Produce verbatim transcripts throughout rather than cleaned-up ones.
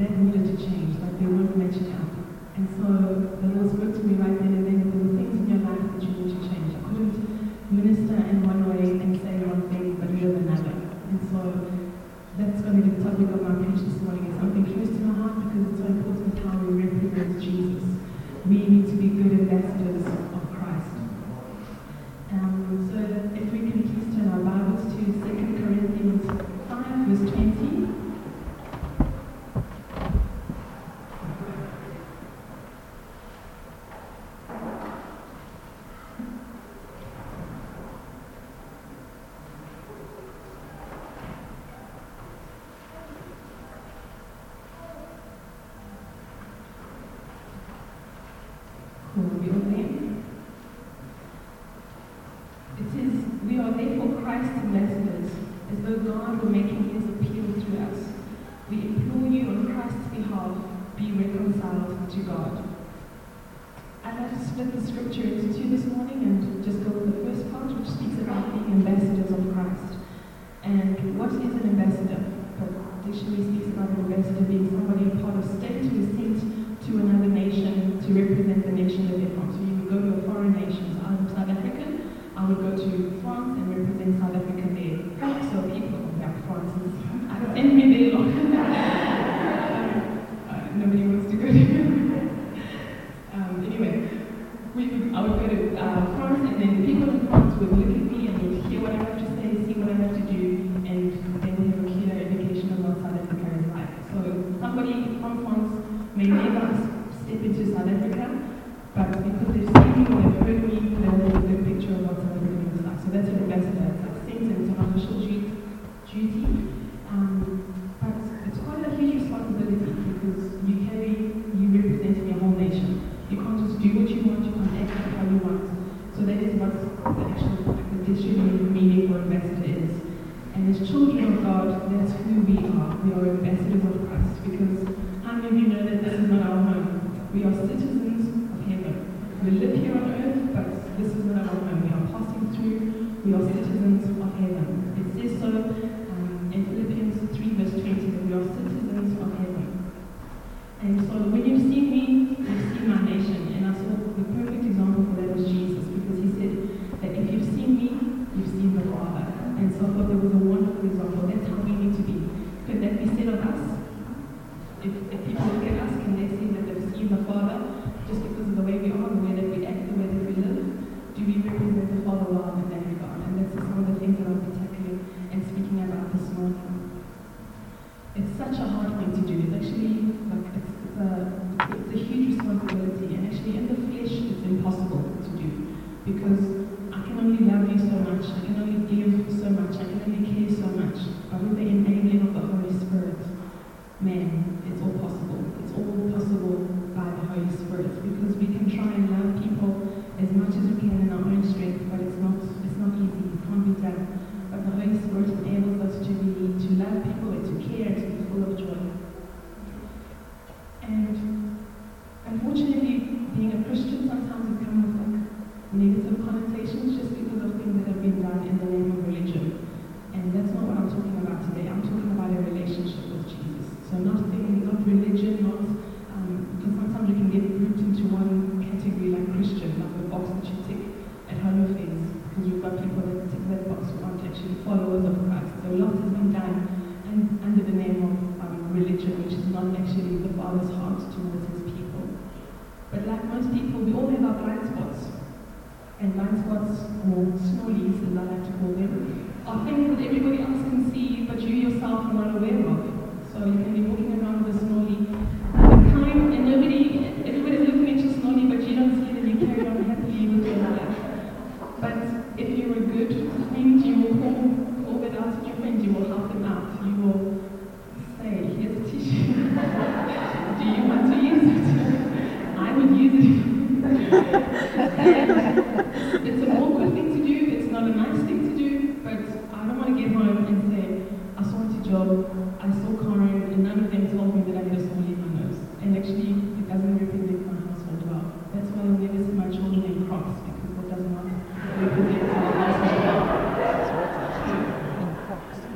that needed to change, like they wouldn't let you help. And so the Lord spoke to me right then and then, there were things in your life that you need to change. I couldn't minister in one way and say one thing, but live another. And so that's going to be the topic of my preach this morning. It's something close to my heart because it's so important how we represent Jesus. We need to be good ambassadors of Christ. Um, so if we can please turn our Bibles to Second Corinthians five, verse twenty.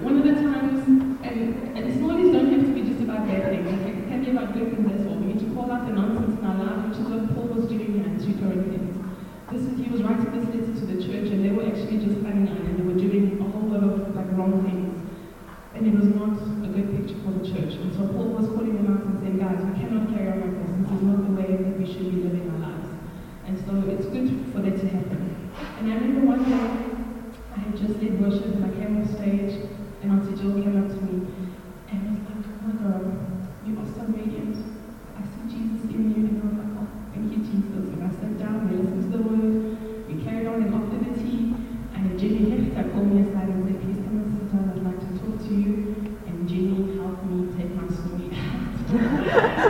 One of the times, and, and smallies don't have to be just about bad things. It can he was writing this letter to the church, and they were actually just hanging on, and they were doing a whole lot of like wrong things, and it was not a good picture for the church. And so Paul was calling them out and saying, guys, we cannot carry on like this. This is not the way that we should be living our lives. And so it's good for that to happen. And I remember one day I had just led worship, and I came off stage, and Auntie Jill came up to me, and I was like, oh my God, you are so radiant. I see Jesus in you, and I was like, oh, thank you, Jesus. And I sat down, we listened to the word, we carried on, and after the tea, I had Jenny Hector call me aside and said, please come and sit down, I'd like to talk to you. And Jenny helped me take my story out.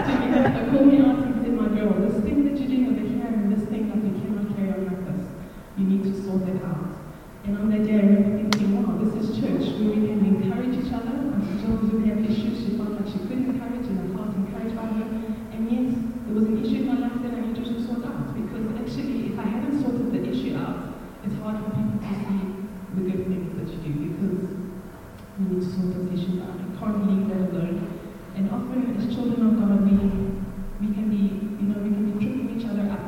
Jenny Hector called me out and said, my girl, this thing that you're doing over here, and this thing that we cannot carry on like this, you need to sort that out. And on that day, I remember thinking, wow, this is church, where we can encourage each other. And she told us we have issues. She felt like she couldn't encourage, and I felt encouraged by her. And yet, there was an issue in my life that I needed to sort out. Because actually, if I hadn't sorted the issue out, it's hard for people to see the good things that you do. Because we need to sort those issues out. I can't leave that alone. And often, as children of God, we, we can be, you know, we can be tripping each other up.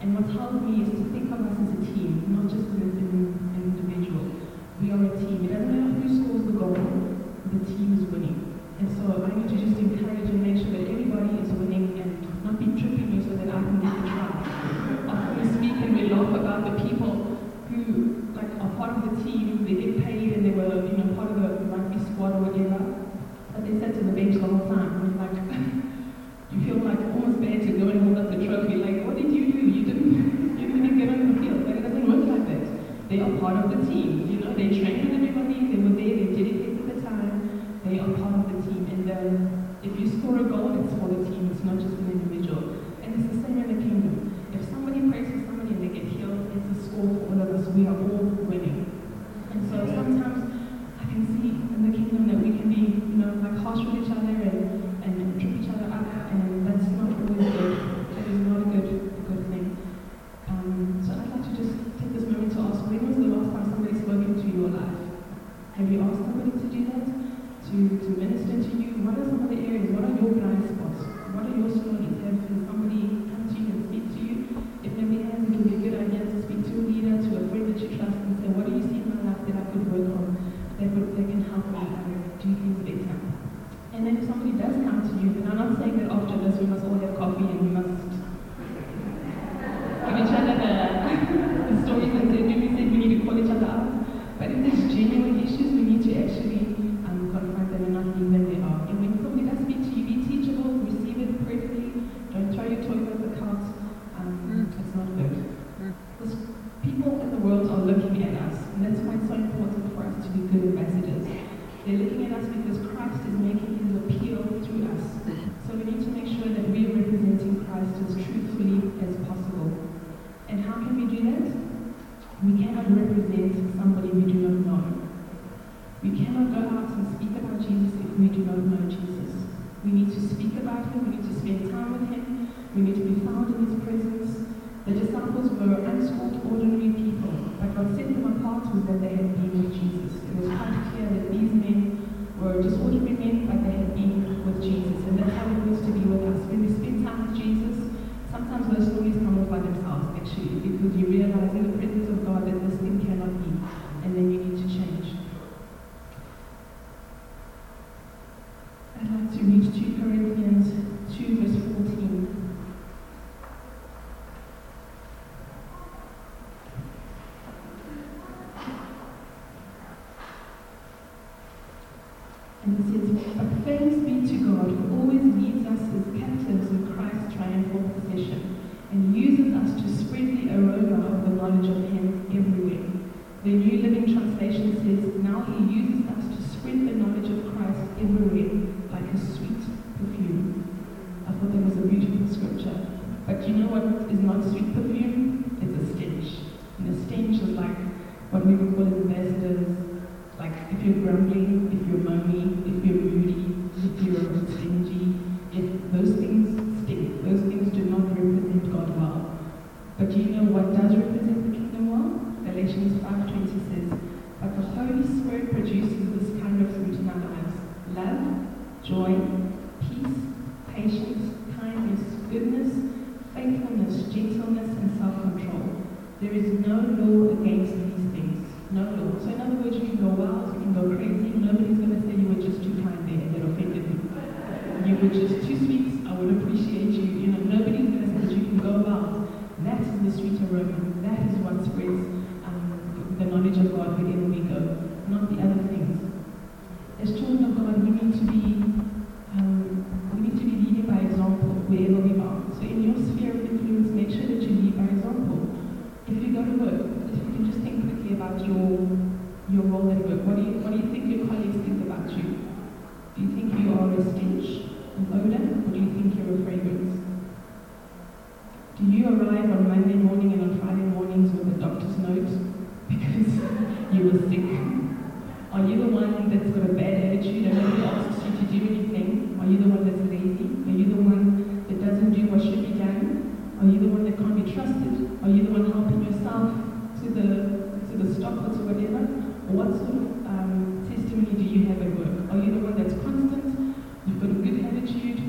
And what's helped me is to think of us as a team, not just as an individual. We are a team. It doesn't matter who scores the goal, the team is winning. And so I need to just encourage and make sure that everybody is winning and not be tripping you so that I can get the trial. Often we speak and we laugh about the people who like are part of the team, they get paid and they were, you know, part of the rugby squad or whatever. But they sat on the bench the whole time and like you feel like almost bad to go and hold up the trophy, like what did you do? You didn't you didn't get on the field, but it doesn't work like that. They are part of the team. You know, they trained with everybody, they were there, they dedicated the time, they are part of the team. And um, if you score a goal, it's for the team, it's not just an individual. And it's the same in the kingdom. If somebody prays for somebody and they get healed, it's a score for all of us. We are all winning. And so sometimes I can see in the kingdom that we can be, you know, like harsh with each other and, and, and trip each other up, and that's not always good. That is not a good, good thing. Um, so I'd like to just take this moment to ask, when was the last time somebody spoke into your life? Have you asked somebody to do that? To, to minister to you? What are some of the areas? What are your blind spots? What are your stories? Have somebody come to you and speak to you? If nobody has, it would be a good idea to speak to a leader, to a friend that you trust, and say, what do you see in my life that I could work on? That, would, that can help me do things better. And then if somebody does come to you, and I'm not saying that after this we must all have coffee and we must give each other the, the stories that they do. We said we need to call each other out. But if there's genuine issues, we need to actually um, confront them and not leave them they are. And when somebody does speak to you, be teachable, receive it prayerfully. Don't throw your toys at the couch. Um, mm. It's not good. Mm. Because people in the world are looking at us, and that's why it's so important for us to be good ambassadors. They're looking at us because Christ is making his appeal through us. So we need to make sure that we are representing Christ as truthfully as possible. And how can we do that? We cannot represent somebody we do not know. We cannot go out and speak about Jesus if we do not know Jesus. We need to speak about him, we need to spend time with him, we need to be found in his presence. The disciples were unschooled, ordinary people, but what set them apart was that they had been with Jesus. It was quite clear that these men were just ordinary men, but they had been with Jesus, and that's how it was to be with us. When we spend time with Jesus, sometimes those stories come off by themselves, actually, because you realize in the presence of God that this thing cannot be, and then you need to change. I'd like to read two Corinthians two, verse fourteen. And it says, but thanks be to God, who always leads us as captives in Christ's triumphal procession, and uses us to spread the aroma of the knowledge of him everywhere. The New Living Translation says, now he uses us to spread the knowledge of Christ everywhere, like a sweet perfume. I thought that was a beautiful scripture. But you know what is not sweet perfume? It's a stench. And a stench is like what we would call ambassadors. Like, if you're grumbling, if you're moaning, if you're moody, if you're stingy, if those things stink, those things do not represent God well. But do you know what does represent the kingdom well? Galatians five twenty says, but the Holy Spirit produces this kind of fruit in our lives. Love, joy, peace, patience, kindness, goodness, faithfulness, gentleness, and self-control. There is no law against these things. No law. So in other words, you can go wild, you can go crazy. Nobody's going to say you were just too kind there and that offended me. You were just too sweet. I would appreciate you. You know, nobody's going to say that you can go wild. That is the sweet aroma. That is what spreads um, the knowledge of God wherever we go, not the other things. As children of God, we need to be um, we need to be leading by example wherever we are. So in your sphere of influence, make sure that you lead by example. If you go to work, if you can just think quickly about your your role at work, what do you what do you think your colleagues think about you? Do you think you are a stench, an odor, or do you think you're a fragrance? Do you arrive on Monday morning and on Friday mornings with a doctor's note because you were sick? Are you the one that's got a bad attitude and nobody asks you to do anything? Are you the one that's lazy? Are you the one that doesn't do what should be done? Are you the one that can't be trusted? Are you the one helping yourself to the to the stop or to whatever? What sort of um, testimony do you have at work? Are you the one that's constant? You've got a good attitude.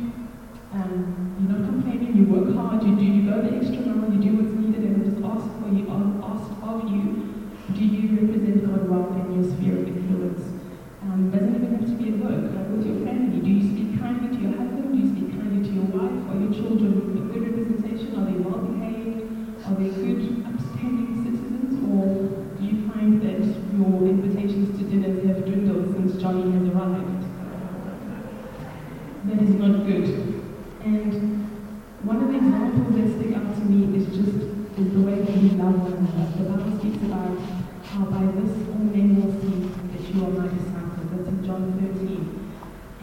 Um, you're not complaining. You work hard. You do. You go the extra mile. You do what's needed, and it's asked for you. Asked of you. Do you represent God well in your sphere of influence? Um, doesn't even have to be at work. Like with your family, do you speak kindly to your husband? Do you speak kindly to your wife? Are your children a good representation? Are they well behaved? Are they good, upstanding citizens, or do you find that your invitations to dinners have dwindled since Johnny has arrived? That is not good. And one of the examples that stick out to me is just is the way that we love one another. The Bible speaks about how by this all men will see that you are my disciples. That's in John thirteen.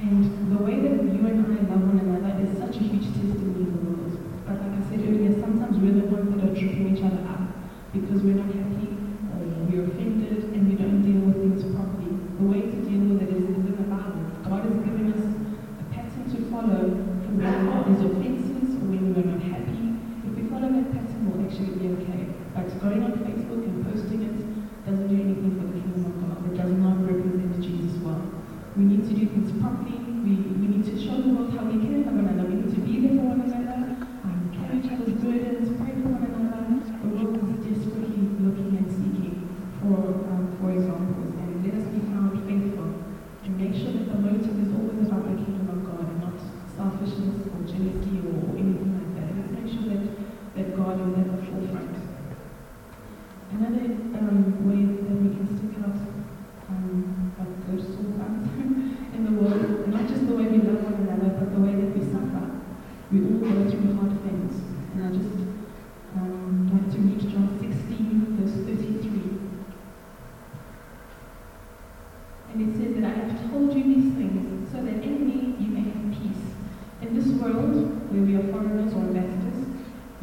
And the way that you and I love one another is such a huge testimony in the world. But like I said earlier, sometimes we're the ones that are tripping each other up because we're not happy, or we're offended, and we don't deal with things properly. The way to deal with it is, is in the Bible. God has given us a pattern to follow for when God is offenses or when we're not happy. If we follow that pattern, we'll actually be okay. But going on Facebook and posting it doesn't do anything for the kingdom of God. It does not represent Jesus well. We need to do things properly. We, we need to show the world how we care for one another. We need to be there for one another. Carry each other's burdens, pray for one another. The world is desperately looking and seeking for, um, for examples. And let us be found faithful. And make sure that the motive is always about the kingdom of God and not selfishness or jealousy or anything like that. Let's make sure that, that God is at the forefront. Another um, way that we can stick out um, like good sore thumbs in the world, not just the way we love one another, but the way that we suffer. We all go through hard things, and I just um, like to read John sixteen, verse thirty-three. And it says that I have told you these things, so that in me you may have peace. In this world, where we are foreigners or ambassadors,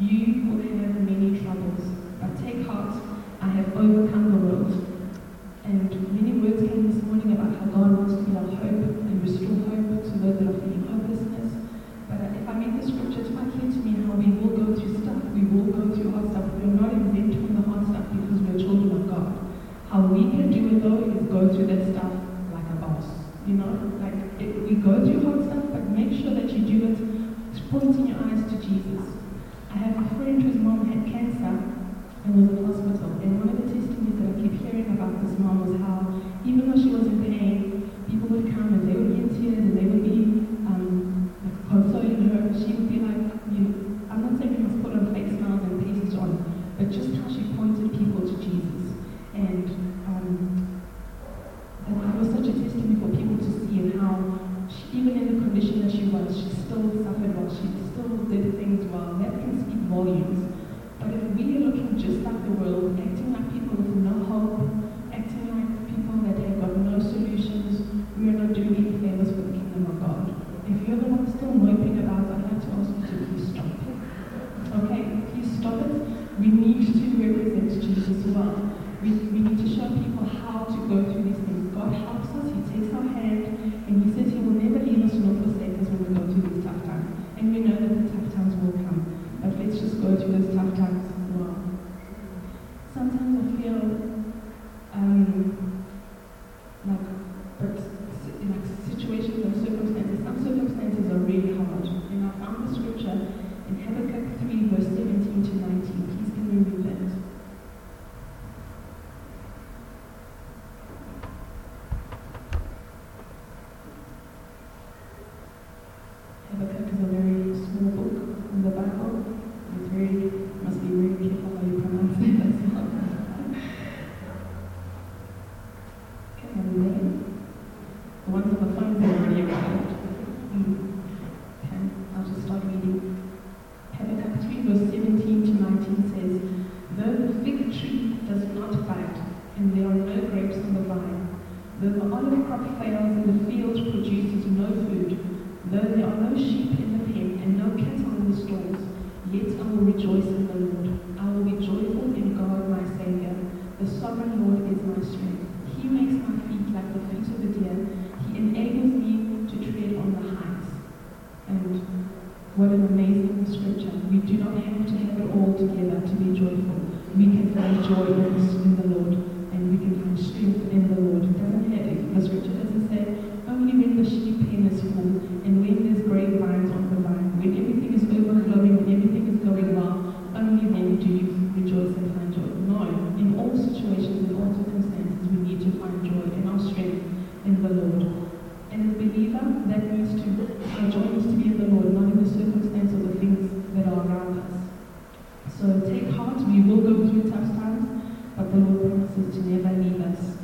you will have many troubles. But take heart, I have overcome the world. And many words came this morning about how God wants to be our hope and restore hope to those that are feeling hopelessness. But if I make the scripture, it's quite clear to me how we will go through stuff. We will go through hard stuff. We're not exempt from the hard stuff because we're children of God. How we can do it though is go through that stuff like a boss. You know, like it, we go through hard stuff, but make sure that you do it pointing your eyes to Jesus. I have a friend whose mom had cancer and was in hospital. And one of the testimonies that I keep hearing about this mom was how even though she was in pain, people would come and they would be in tears and they would be consoling her. She would be like, you know, I'm not saying you must put on fake smiles and pastes on, but just how she pointed people to Jesus. And um, that was such a testimony for people to see, and how she, even in the condition that she was, she still suffered well, she still did things well. That can speak volumes. But if we are looking just like the world, acting like people with no hope, acting like people that have got no solutions, we are not doing any favors for the kingdom of God. If you're the one still moping about, I'd like to ask you to please stop it. Okay, please stop it. We need to represent Jesus well. We, we need to show people how to go through these things. God helps us, He takes our hand, and He says He will never leave us nor forsake us when we go through these tough times. And we know that the tough times will come. But let's just go through those tough times well. Sometimes I feel um, like, but like situations and circumstances. Some circumstances are really hard. And I found the scripture in Habakkuk three, verse seventeen to nineteen. Please can we read that? there are no sheep in the pen and no cattle in the stalls, yet I will rejoice in the Lord. I will be joyful in God my Saviour. The sovereign Lord is my strength. He makes my feet like the feet of a deer. He enables me to tread on the heights. And what an amazing scripture. We do not have to have it all together to be joyful. We can find joy in the Lord, and we can find strength in the Lord. It doesn't have it. The scripture doesn't say, only when the sheep pen is full, and when there's great vines on the vine, when everything is overflowing, when everything is going well, only then do you rejoice and find joy. No, in all situations, in all circumstances, we need to find joy and our strength in the Lord. And as a believer, that needs to, our joy needs to be in the Lord, not in the circumstance or the things that are around us. So take heart, we will go through tough times, but the Lord promises to never leave us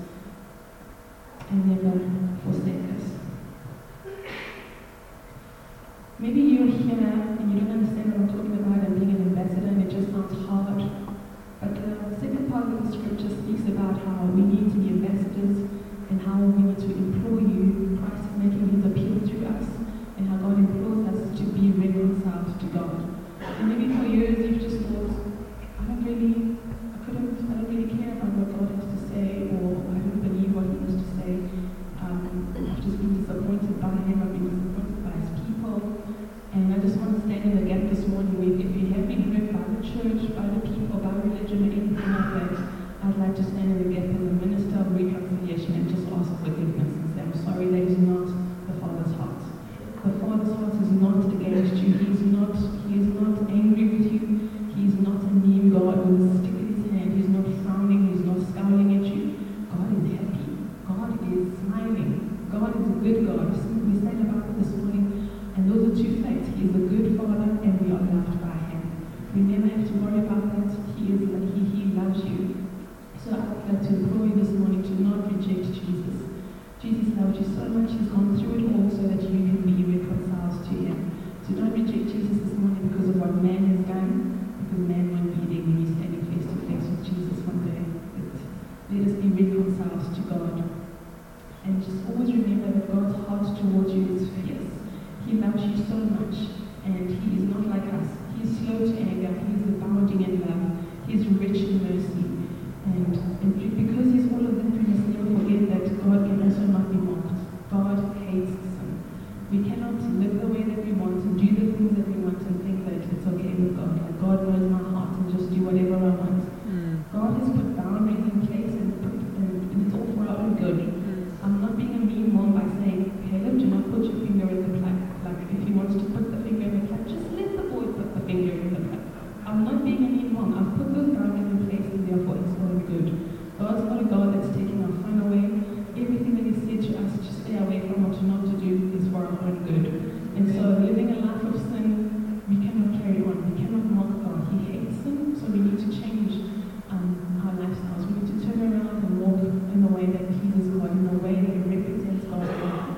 and never forsake us. Maybe you're here now and you don't understand what I'm talking about and being an ambassador, and it just sounds hard. But the second part of the scripture speaks about how we need to be ambassadors and how we need to implore you. Christ is making his appeal to us, and how God implores us to be reconciled to God. And maybe for years you've just thought, I don't really, I couldn't, I don't really care about what God has to say, or I don't believe what he has to say. Um, I've just been disappointed by him, I've been disappointed by his people. And I just want to stand in the gap this morning with, if you have been hurt by the church, by the people, by religion, or anything like that, I'd like to stand in the gap as a minister of reconciliation and just ask forgiveness and say, I'm sorry, that is not the Father's heart. The Father's heart is not against you. He is not, he is not angry with you. He is not a mean God with a stick in his hand. He is not frowning. He is not scowling at you. God is happy. God is smiling. God is a good God. We sang about it this morning. And those are two facts. He is a good Father, and we are loved by him. We never have to worry about that. He is like he, he loves you. So I would like to implore you this morning to not reject Jesus. Jesus loved you so much, he's gone through it all so that you can be reconciled to him. So don't reject Jesus this morning because of what man has done, because man won't be there when you're standing face to face with Jesus one day. But let us be reconciled to God. And just always remember that God's heart towards you is fierce. He loves you so much, and he is not like us. He is slow to anger, he is abounding in love, he is rich in mercy. And, and because he's all of that, we must never forget that God can also not be mocked. God hates sin. We cannot live the way that we want and do the things that we want and think that it's okay with God. Like, God knows my heart and just do whatever I want. Mm. God has put boundaries in place, and, and, and it's all for our own good. Mm. I'm not being a mean mom by saying, Caleb, do not put your finger in the plug. Like, if he wants to put the finger in the plug, just let the boy put the finger in the plug. I'm not being a mean mom. I've put those boundaries in place, and therefore it's all good. God's not a God that's taking our fun away. Everything that he said to us to stay away from or to not to do is for our own good. And so living a life of sin, we cannot carry on. We cannot mock God. He hates sin, so we need to change um, our lifestyles. We need to turn around and walk in a way that pleases God, in a way that represents God's love.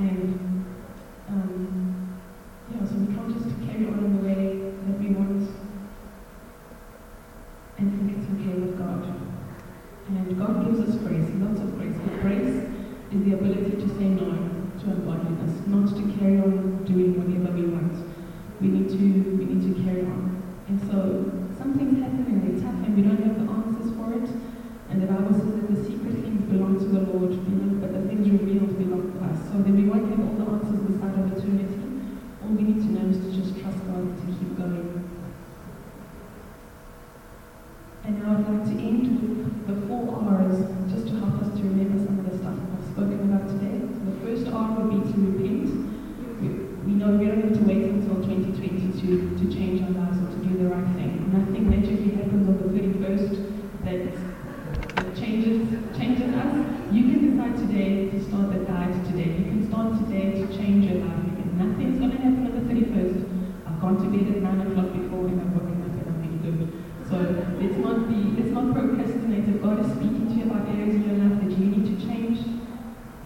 And um, yeah, so we can't just carry on in the way that we want and think it's okay with God. And God gives us grace, lots of grace. But grace is the ability to say no to ungodliness, not to carry on doing whatever we want. We need to we need to carry on. And so some things happen and they're tough and we don't have the answers for it. And the Bible says that the secret things belong to the Lord, but the things revealed belong to us. So that we won't have all the answers this side of eternity. All we need to know is to just trust God to keep going. And now I'd like to end with the four R's, just to help us to remember some of the stuff I've spoken about today. So the first R would be to repent. We know we don't have to wait until twenty twenty to, to change our lives or to do the right thing. Nothing magically happens on the thirty-first that changes, changes us. You can decide today to start the diet today. You can start today to change your life. Again. Nothing's going to happen on the thirty-first. I've gone to bed at nine o'clock before and I've woken up and I'm really good. So let's not be, let's not procrastinate. If God is speaking to you about areas in your life that you need to change,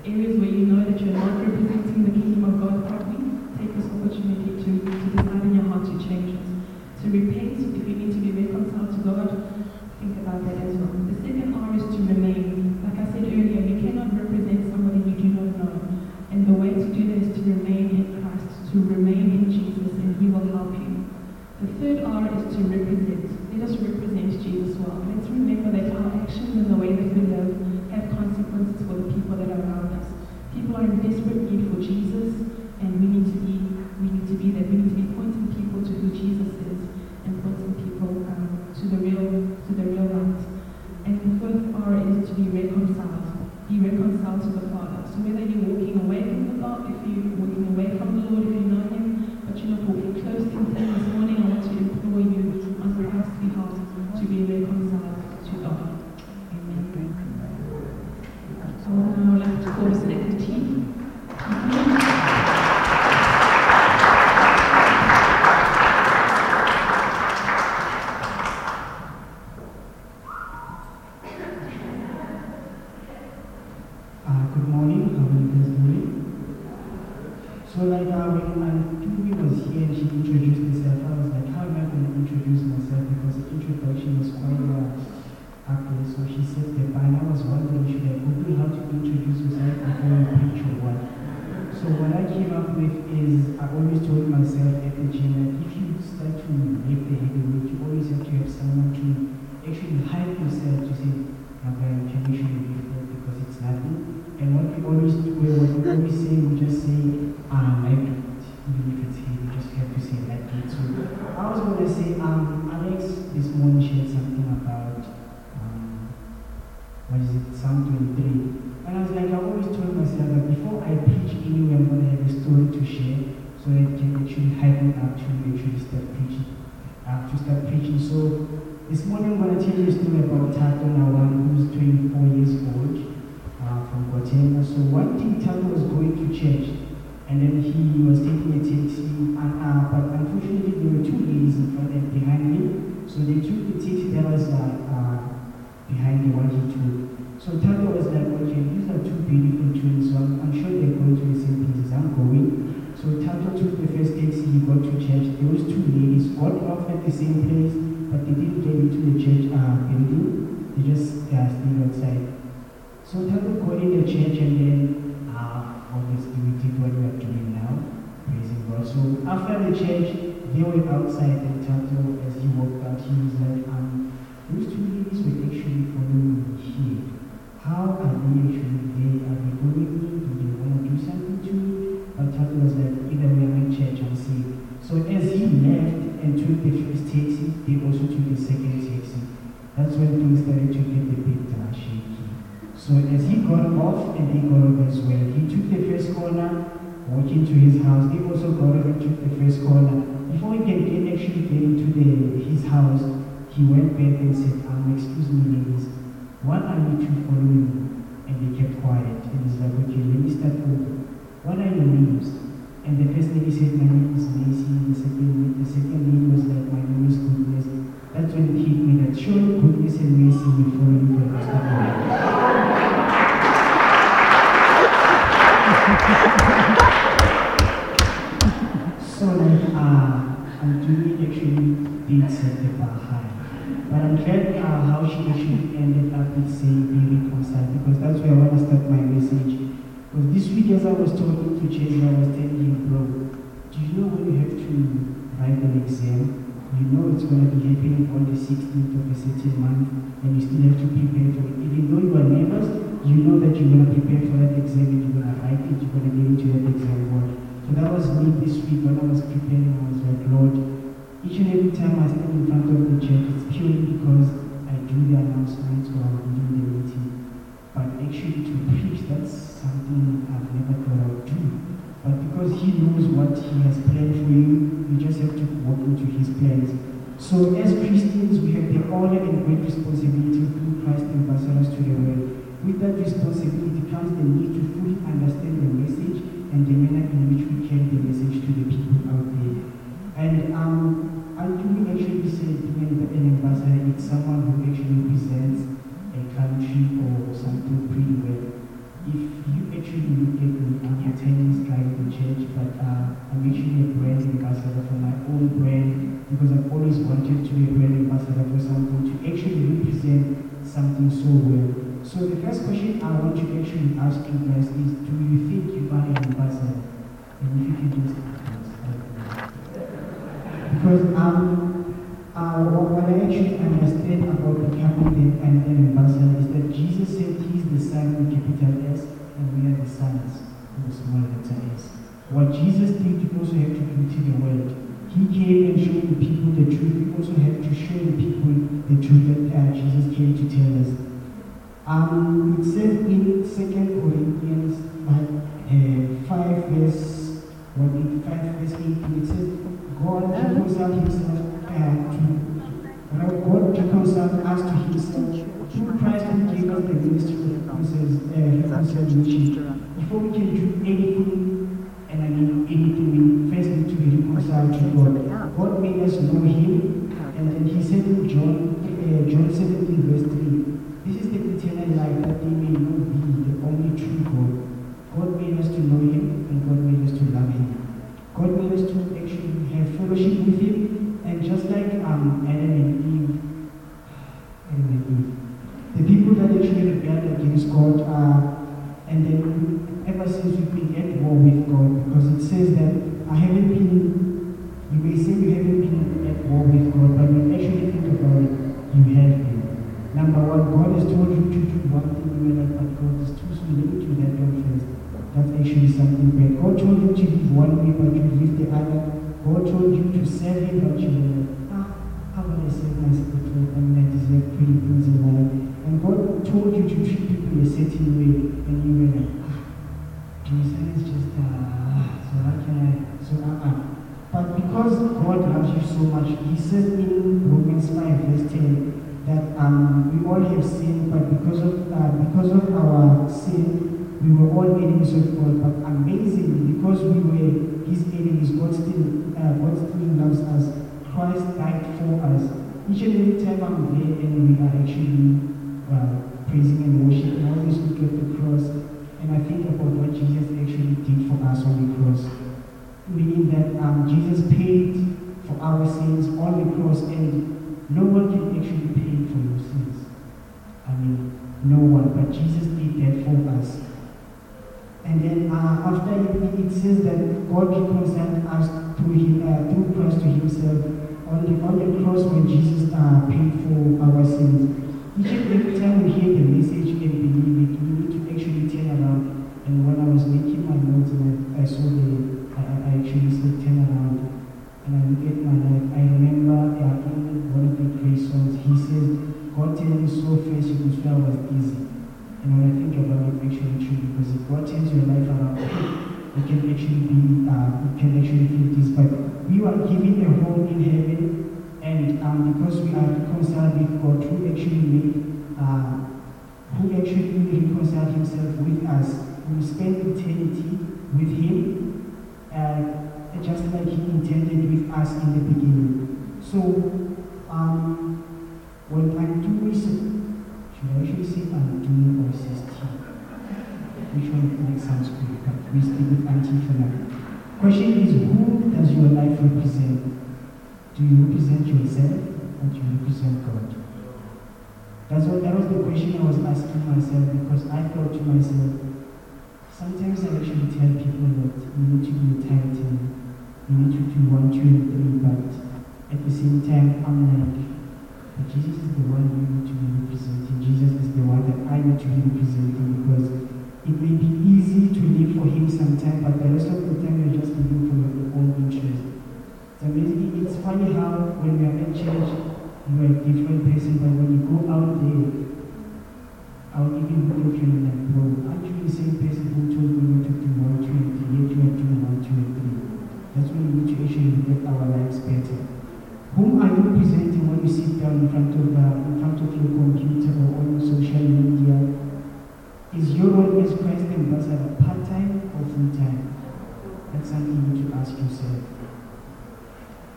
areas where you know that you're not representing the kingdom of God properly, take this opportunity to, to decide in your heart to change it. So repent if you need to be reconciled to God. Think about that as well. The second R is to remain. Like I said earlier, you cannot represent somebody you do not know. And the way to do that is to remain in Christ The third R is to represent. Let us represent Jesus well. Let's remember that our actions and the way that we live have consequences for the people that are around us. People are in desperate need for Jesus, and we need to be we need to be that. We need to be pointing people to who Jesus is and pointing people um, to the real to the real light. And the fourth R is to be reconciled. Be reconciled to the Father. So whether you're walking away from the Lord, if you're walking away from the Lord, if you know Him, but you're not walking close to Him, this morning I want to implore you on Christ's behalf to be reconciled to God. Amen. So now I'd like to call us an active team. Because because um, uh, what I actually understood about becoming the and the ambassador is that Jesus said he's the Son with capital S and we are the sons with a small letter S. What Jesus did, you also have to do to the world. He came and showed the people the truth. We also have to show the people the truth that uh, Jesus came to tell us. Um, it says in Second Corinthians uh, five verse eighteen, it says, God reconciled himself uh, to, God reconciled us to himself. Through Christ who gave us the ministry of reconciliation. Before we can do anything, and I mean anything, we first need to be reconciled to God. God made us know Him, and then He said in John, uh, John seventeen verse three, this is the eternal life, that they may know Thee, the only true God. God made us to know Him, and God made us to love Him. God made us to actually have fellowship with Him, and just like um, Adam and Eve, Adam and Eve, the people that actually rebelled against God are, and then ever since we've been at war with God, because it says that I haven't been, you may say you haven't been at war with God, but when you actually think about it, you have been. Number one, God has told you to do one thing, you were like, but God is too soon, let me do that one first. That's actually something bad. God told you to live one way, but you live the other. God told you to serve Him, but you were like, ah, how will I serve myself? I mean, I deserve pretty things in life. And God told you to treat people a certain way, and you were like, Jesus is just, uh, so how can I, so uh-uh. But because God loves you so much, He says in Romans five verse ten that um, we all have sinned, but because of uh, because of our sin, we were all enemies of God. But amazingly, because we were His enemies, God still, uh, God still loves us. Christ died for us. Each and every time I'm there and we are actually uh, praising and worshiping, I always look at the cross. And I think about what Jesus actually did for us on the cross. Meaning that um, Jesus paid for our sins on the cross, and no one can actually pay for your sins. I mean, no one, but Jesus did that for us. And then uh, after it, it says that God reconciled us through, him, uh, through Christ to Himself on the, on the cross when Jesus uh, paid for our sins. Each and every time we hear the message and believe it, we need to actually turn around. And when I was making my notes, I, I saw the, I, I actually said turn around. And I look at my life, I remember uh, in one of the praise songs, he says, God turns you so fast, you could swear I was easy. And when I think about it, actually true, because if God turns your life around, you can actually be, uh, you can actually feel this. But we are given a home in heaven. And um, because we are reconciled with God, who actually made, uh, who actually reconciled Himself with us, we spend eternity with Him, uh, just like He intended with us in the beginning. So, um, what I'm doing is, should I actually say I'm doing or sixteen? Which one makes sense to you? But we stay with Auntie for now. Question is, who does your life represent? Do you represent yourself, or do you represent God? That's what, that was the question I was asking myself, because I thought to myself, sometimes I actually tell people that you need to be a titan, you need to do one, two, and three, but at the same time, I'm like, but Jesus is the one you need to be representing. Jesus is the one that I need to be representing, because it may be easy to live for Him sometimes, but the rest of the time you're just living for your own interest. So basically, it's funny how when we are at church, you are a different person, but when you go out there, I'll even look at you and like, bro, aren't you the same person who told me not to do one, two, and three, yet you are doing one, two, and three? That's when we need to actually look at our lives better. Whom are you presenting when you sit down in front of uh, in front of your computer or on social media? Is your role as Christ ambassador part-time or full-time? That's something you need to ask yourself.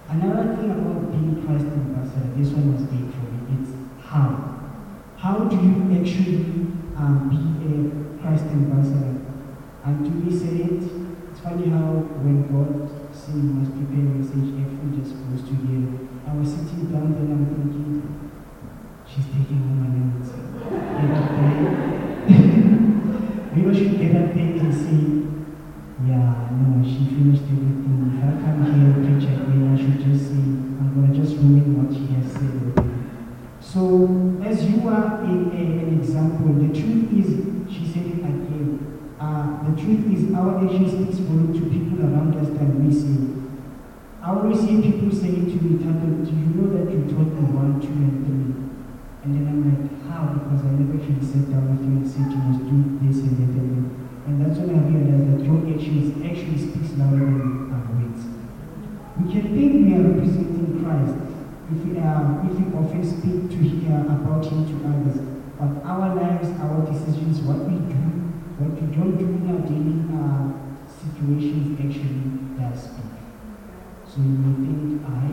Another thing about being Christ ambassador, this one was big for me, it's how. How do you actually um, be a Christ ambassador? And to me said it, it's funny how when God said you must prepare a message, everything just goes together. I was sitting down and I'm thinking, she's taking all my notes. Get up there. Maybe I should get up there and say, yeah, no, she finished everything. If I come here and preach again, I should just say, truth is, our action speaks volumes to people around us than we see. I always hear people saying to me, "Tato, do you know that you taught me one, two, and three?" And then I'm like, how? Because I never actually sat down with you and said you must do this and that and that. And that's when I realized that your actions actually speaks louder than our words. We can think we are representing Christ if we are, if we often speak to hear about Him to others. But our lives, our decisions, what we do, what we don't do in our daily uh, situations actually does speak. So you may think, I,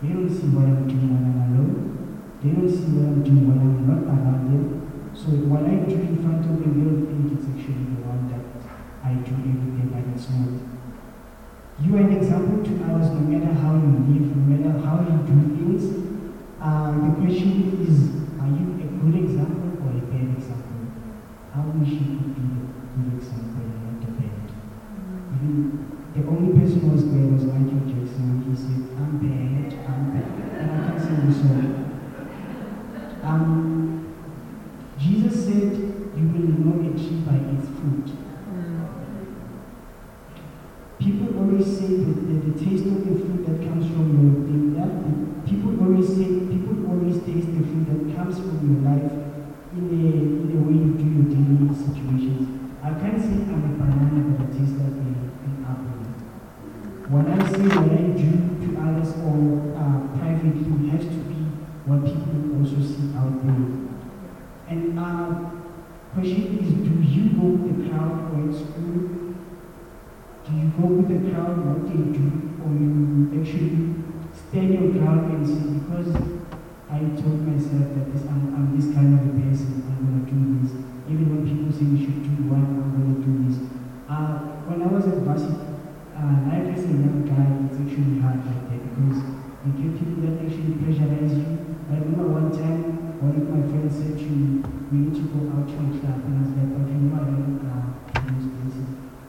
they don't see what I'm doing when I'm alone. They don't see what I'm doing when I'm not around them. So what I do in front of them, they don't think it's actually the one that I do every day, but it's not. You are an example to others no matter how you live, no matter how you do things. Uh, the question is, are you a good example or a bad example? I wish you could be a good example and not a bad. Even The only person who was bad was Michael Jackson. He said, "I'm bad, I'm bad," and I can't sing the song. Um, Jesus said, "You will know a tree by its fruit." People always say that the, the taste of the fruit that comes from your thing, that people always say, people always taste the fruit that comes from your life in the in the way you do your daily situations. I can't say I'm a banana, but I taste like a. What I say, what I do to others or uh, privately has to be what people also see out there. And our uh, question is, do you go with the crowd or at school? Do you go with the crowd, what they do, or you actually stand your ground and say, because I told myself that this, I'm, I'm this kind of a person, I'm going to do this. Even when people say you should do one, I'm going to do this. Uh, when I was at varsity, Uh, life as a young guy, it's actually hard like that because you get people that actually pressurize you. I remember one time, one of my friends said to me, "We need to go out to a club." And I was like, "Okay, no, I don't uh, those places."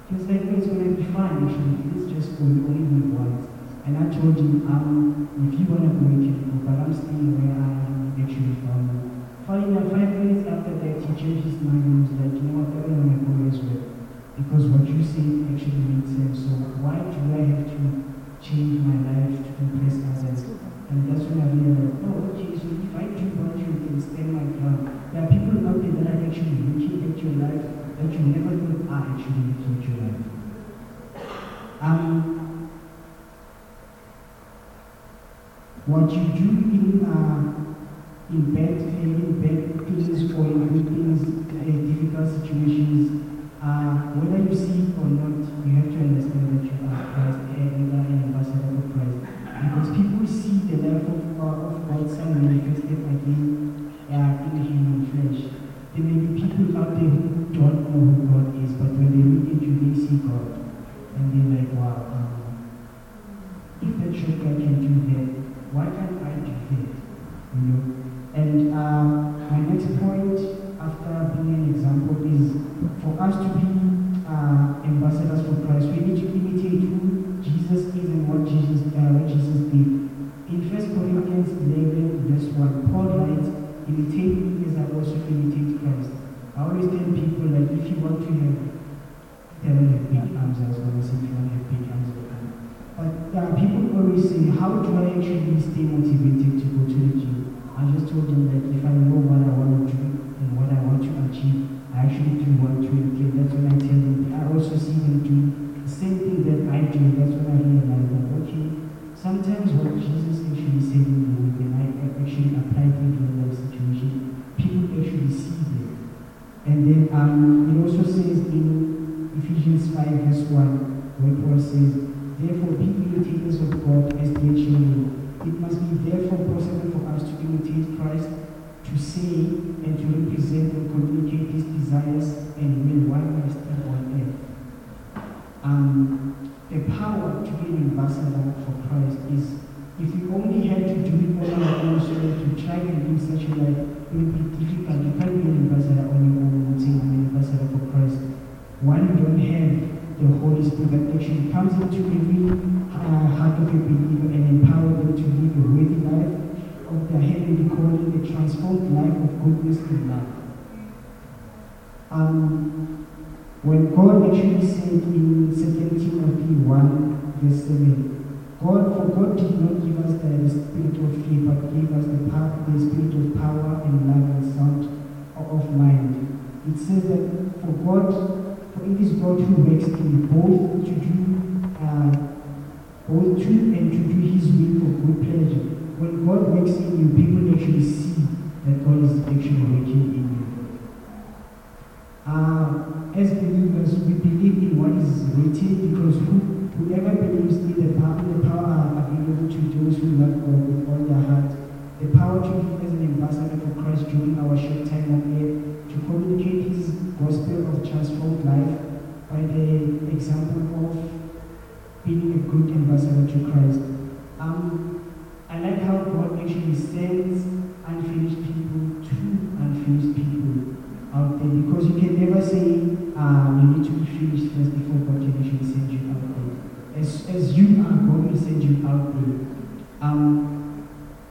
He was like, "No, it's going to be fine actually. Let's just go, we only meet once." And I told him, um, if you want to go, you can go, but I'm staying where I actually found you. Funny enough, five minutes after that, he changed his mind and was like, "You know what, I don't want to go as well. Because what you say actually makes sense, so why do I have to change my life to impress others?" And that's when I realized, oh, okay, so if I do what you can stand my ground. There are people out there that are actually looking at your life that you never thought are actually looking at your life. Um, what you do in uh, in bad in bad things or in good things, in difficult situations, Uh, whether you see it or not, you have to understand that you are Christ and you are an ambassador of Christ. Because people see the life of, uh, of God's Son manifested again uh, in human flesh. There may be people out there who don't know who God is, but when they look at you, they see God. And they're like, wow, um, if that short guy can do that, why can't I do that? You know? And uh, my next point, after being an example, is for us to be uh, ambassadors for Christ. We need to imitate who Jesus is and what Jesus, uh, what Jesus did. In First Corinthians eleven, verse one, Paul writes, "Imitate me as I also imitate Christ." I always tell people that if you want to have, they don't have big arms, as well as if you don't have big arms. But uh, people always say, how do I actually stay motivated to go to the gym? I just told them that if I know what I want to do, what I want to achieve, I actually do want to achieve. That's when I tell them. I also see them do the same thing that I do. That's when I realize that, okay, sometimes what Jesus actually said in the way, when I actually apply it in that situation, people actually see that. And then um, it also says in Ephesians five verse one, where Paul says, "Therefore be imitators of God as their children." It must be therefore possible for us to imitate Christ, to say and to represent and communicate his desires and will one master on earth. Um, the power to be an ambassador for Christ is, if we only had to do it on our own, so that to try and live such a life, it would be difficult. You can't be an ambassador on your own and say, "I'm an ambassador for Christ." One, you don't have the Holy Spirit that actually comes into every uh, heart of a believer and empower them to live a worthy life of the heavenly calling, the transformed life of goodness and love. Um, when God actually said in Second Timothy one, verse seven, God, for God did not give us the spirit of fear, but gave us the power, the spirit of power and love and sound of mind. It says that for God, for it is God who makes him both to do, uh, both to and to do His will for good pleasure. When God works in you, people actually see that God is actually working in you. Uh, as believers, we believe in what is written, because who, whoever believes in the power, the power available to those who love God with all their heart, the power to live as an ambassador for Christ during our short time on earth, to communicate His gospel of transformed life by the example of being a good ambassador to Christ. Um, I like how God actually sends unfinished people to unfinished people out there, because you can never say, um, you need to be finished first before God can actually send you out there. As, as you are, God will send you out there. Um,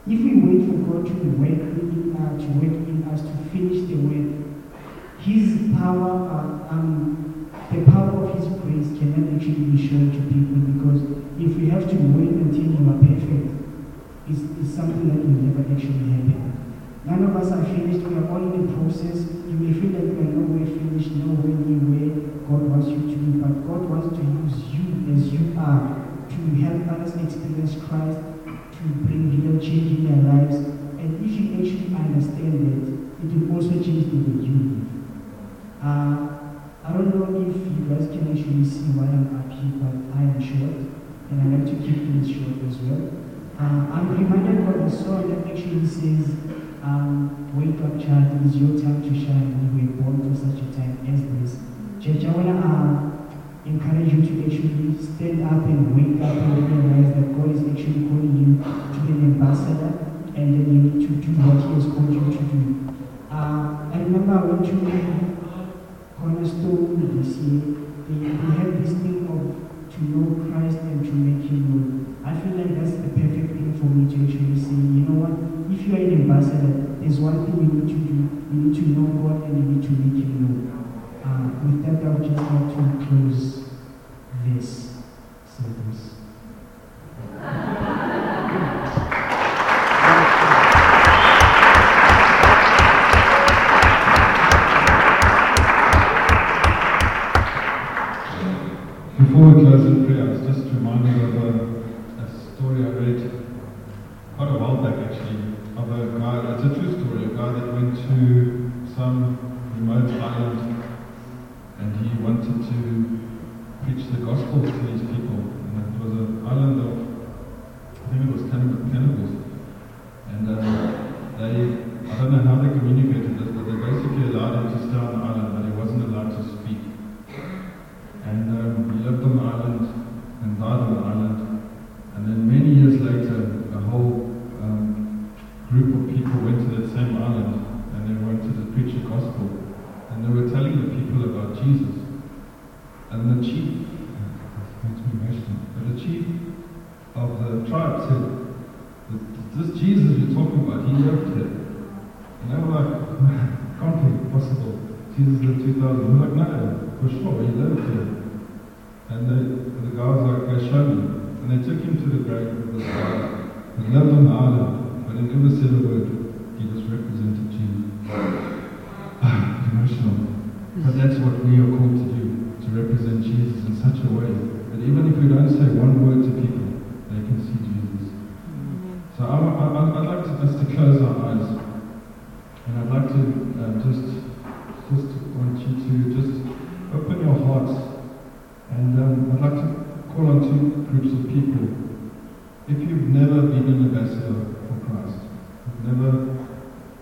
If we wait for God to work in us, to work in us, to finish the work, His power, uh, um, the power of His grace cannot actually be shown to people, because if we have to wait until you are perfect, it's, it's something that will never actually happen. None of us are finished. We are all in the process. You may feel like you are nowhere finished, nowhere near where God wants you to be, but God wants to use you as you are to help others experience Christ, to bring real change in their lives, and if you actually understand that, it will also change the way you live. Uh, I don't know if you guys can actually see why I'm up here, but I am short, and I like to keep things short as well. Uh, I'm reminded of a song that actually says, um, wake up child, it is your time to shine, you were born for such a time as this. Church, I want to uh, encourage you to actually stand up and wake up and realize that God is actually calling you to be an ambassador, and then you need to do what He has called you to do. Uh, I remember I went to Cornerstone this year. They, they had this thing of to know Christ and to make Him known. I feel like that's the perfect thing for me to actually say, you know what, if you are an ambassador, there's one thing you need to do. You need to know God and you need to make Him known. Uh, with that, I would just like to close this service. Before we close in prayer, I was just reminded of a, a story I read quite a while back, actually, of a guy. It's a true story. A guy that went to some remote island, and he wanted to preach the gospel to these people. And it was an island of, I think it was cannibals. And uh, they, I don't know how they communicated this, but they basically allowed him to stay on the island, but he wasn't allowed to speak. And um, he lived on the island and died on the island. And then many years later, a whole um, group of people went to that same island, and they wanted to preach the gospel. And they were telling the people about Jesus. And the chief, but the chief of the tribe said, this Jesus you're talking about, He lived here. And they were like, can't be possible. Jesus lived two thousand. They were like, no, for sure, He lived here. And they, the guy was like, go show me. And they took him to the grave of this guy. He lived on the island, but he never said a word. He just represented Jesus. But that's what we are called to do, to represent Jesus in such a way that even if we don't say one word to people, they can see Jesus. So I, I, I'd like to just to close our eyes, and I'd like to uh, just just want you to just open your hearts, and um, I'd like to call on two groups of people. If you've never been an ambassador for Christ, you've never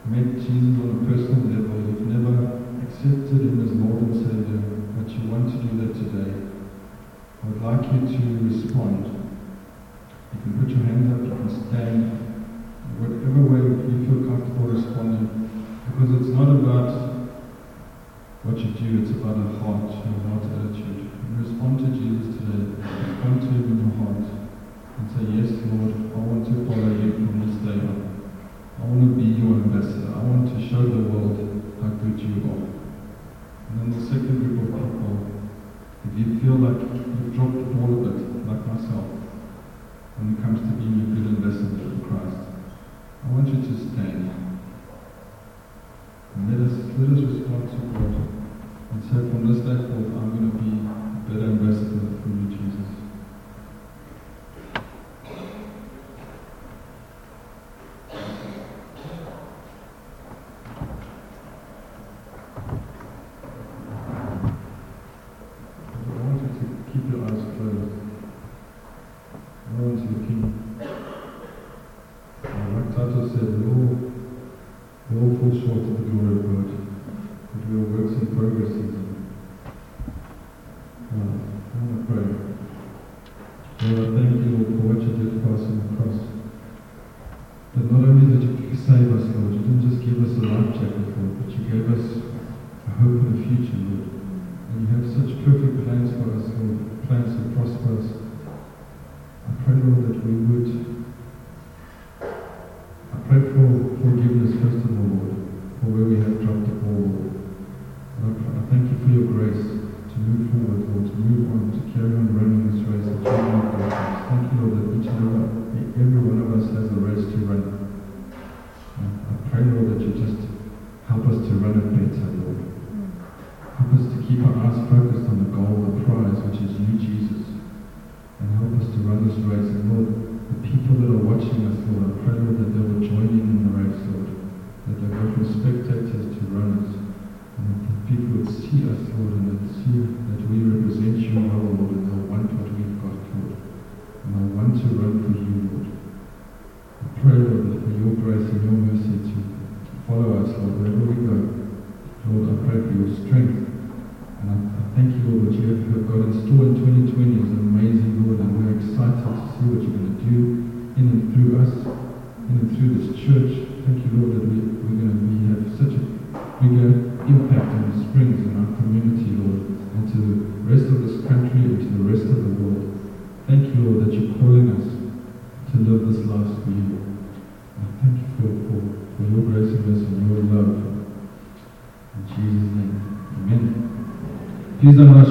met Jesus on a personal level, you've never accepted Him as Lord and Savior, but you want to do that today, I would like you to respond. You can put your hand up, you can stand, whatever way you feel comfortable responding, because it's not about what you do, it's about a heart, your heart attitude. Respond to Jesus today, respond to Him in your heart, and say, yes Lord, I want to follow You from this day on. I want to be Your ambassador, I want to show the world how good You are. And then the second group of people, Where is your king? And like Tato said, we all, we all fall short of the glory of God, but we are works in progress in Him. Now, I want to pray. Lord, I thank you, Lord, for what you did for us on the cross. That not only did you save us, Lord, you didn't just give us a life jacket, Lord, but you gave us a hope and a future, Lord. And you have such perfect plans for us, Lord, plans to prosper us. I pray, Lord, that we would. I pray for forgiveness, first of all, Lord, for where we have dropped the ball, Lord. I, I thank you for your grace to move forward, Lord, to move on, to carry on running this race. That you have done. Thank you, Lord, that each and every one of us has a race to run. And I pray, Lord, that you just help us to run it better, Lord. Help us to keep our eyes focused on the goal, the prize, which is you, Jesus. And help us to run this race. And Lord, the people that are watching us, Lord, I pray, Lord, that they will join in in the race, Lord. That they go from spectators to runners. And that the people would see us, Lord, and that see that we represent you well, Lord, and they'll want what we've got, Lord. And they'll want to run for you, Lord. I pray, Lord, that for your grace and your mercy to follow us, Lord, wherever we go. Lord, I pray for your strength. And I, I thank you, Lord, what you have got in store in twenty twenty is amazing, Lord, and we're excited to see what you're going to do in and through us, in and through this church. Thank you, Lord, that we, we're going to we have such a bigger impact on the Springs and our community, Lord, and to the rest of this country and to the rest of the world. Thank you, Lord, that you're calling us to live this life for you. And I thank you for, for, for your grace and mercy and your love. In Jesus' name, amen. Please don't rush.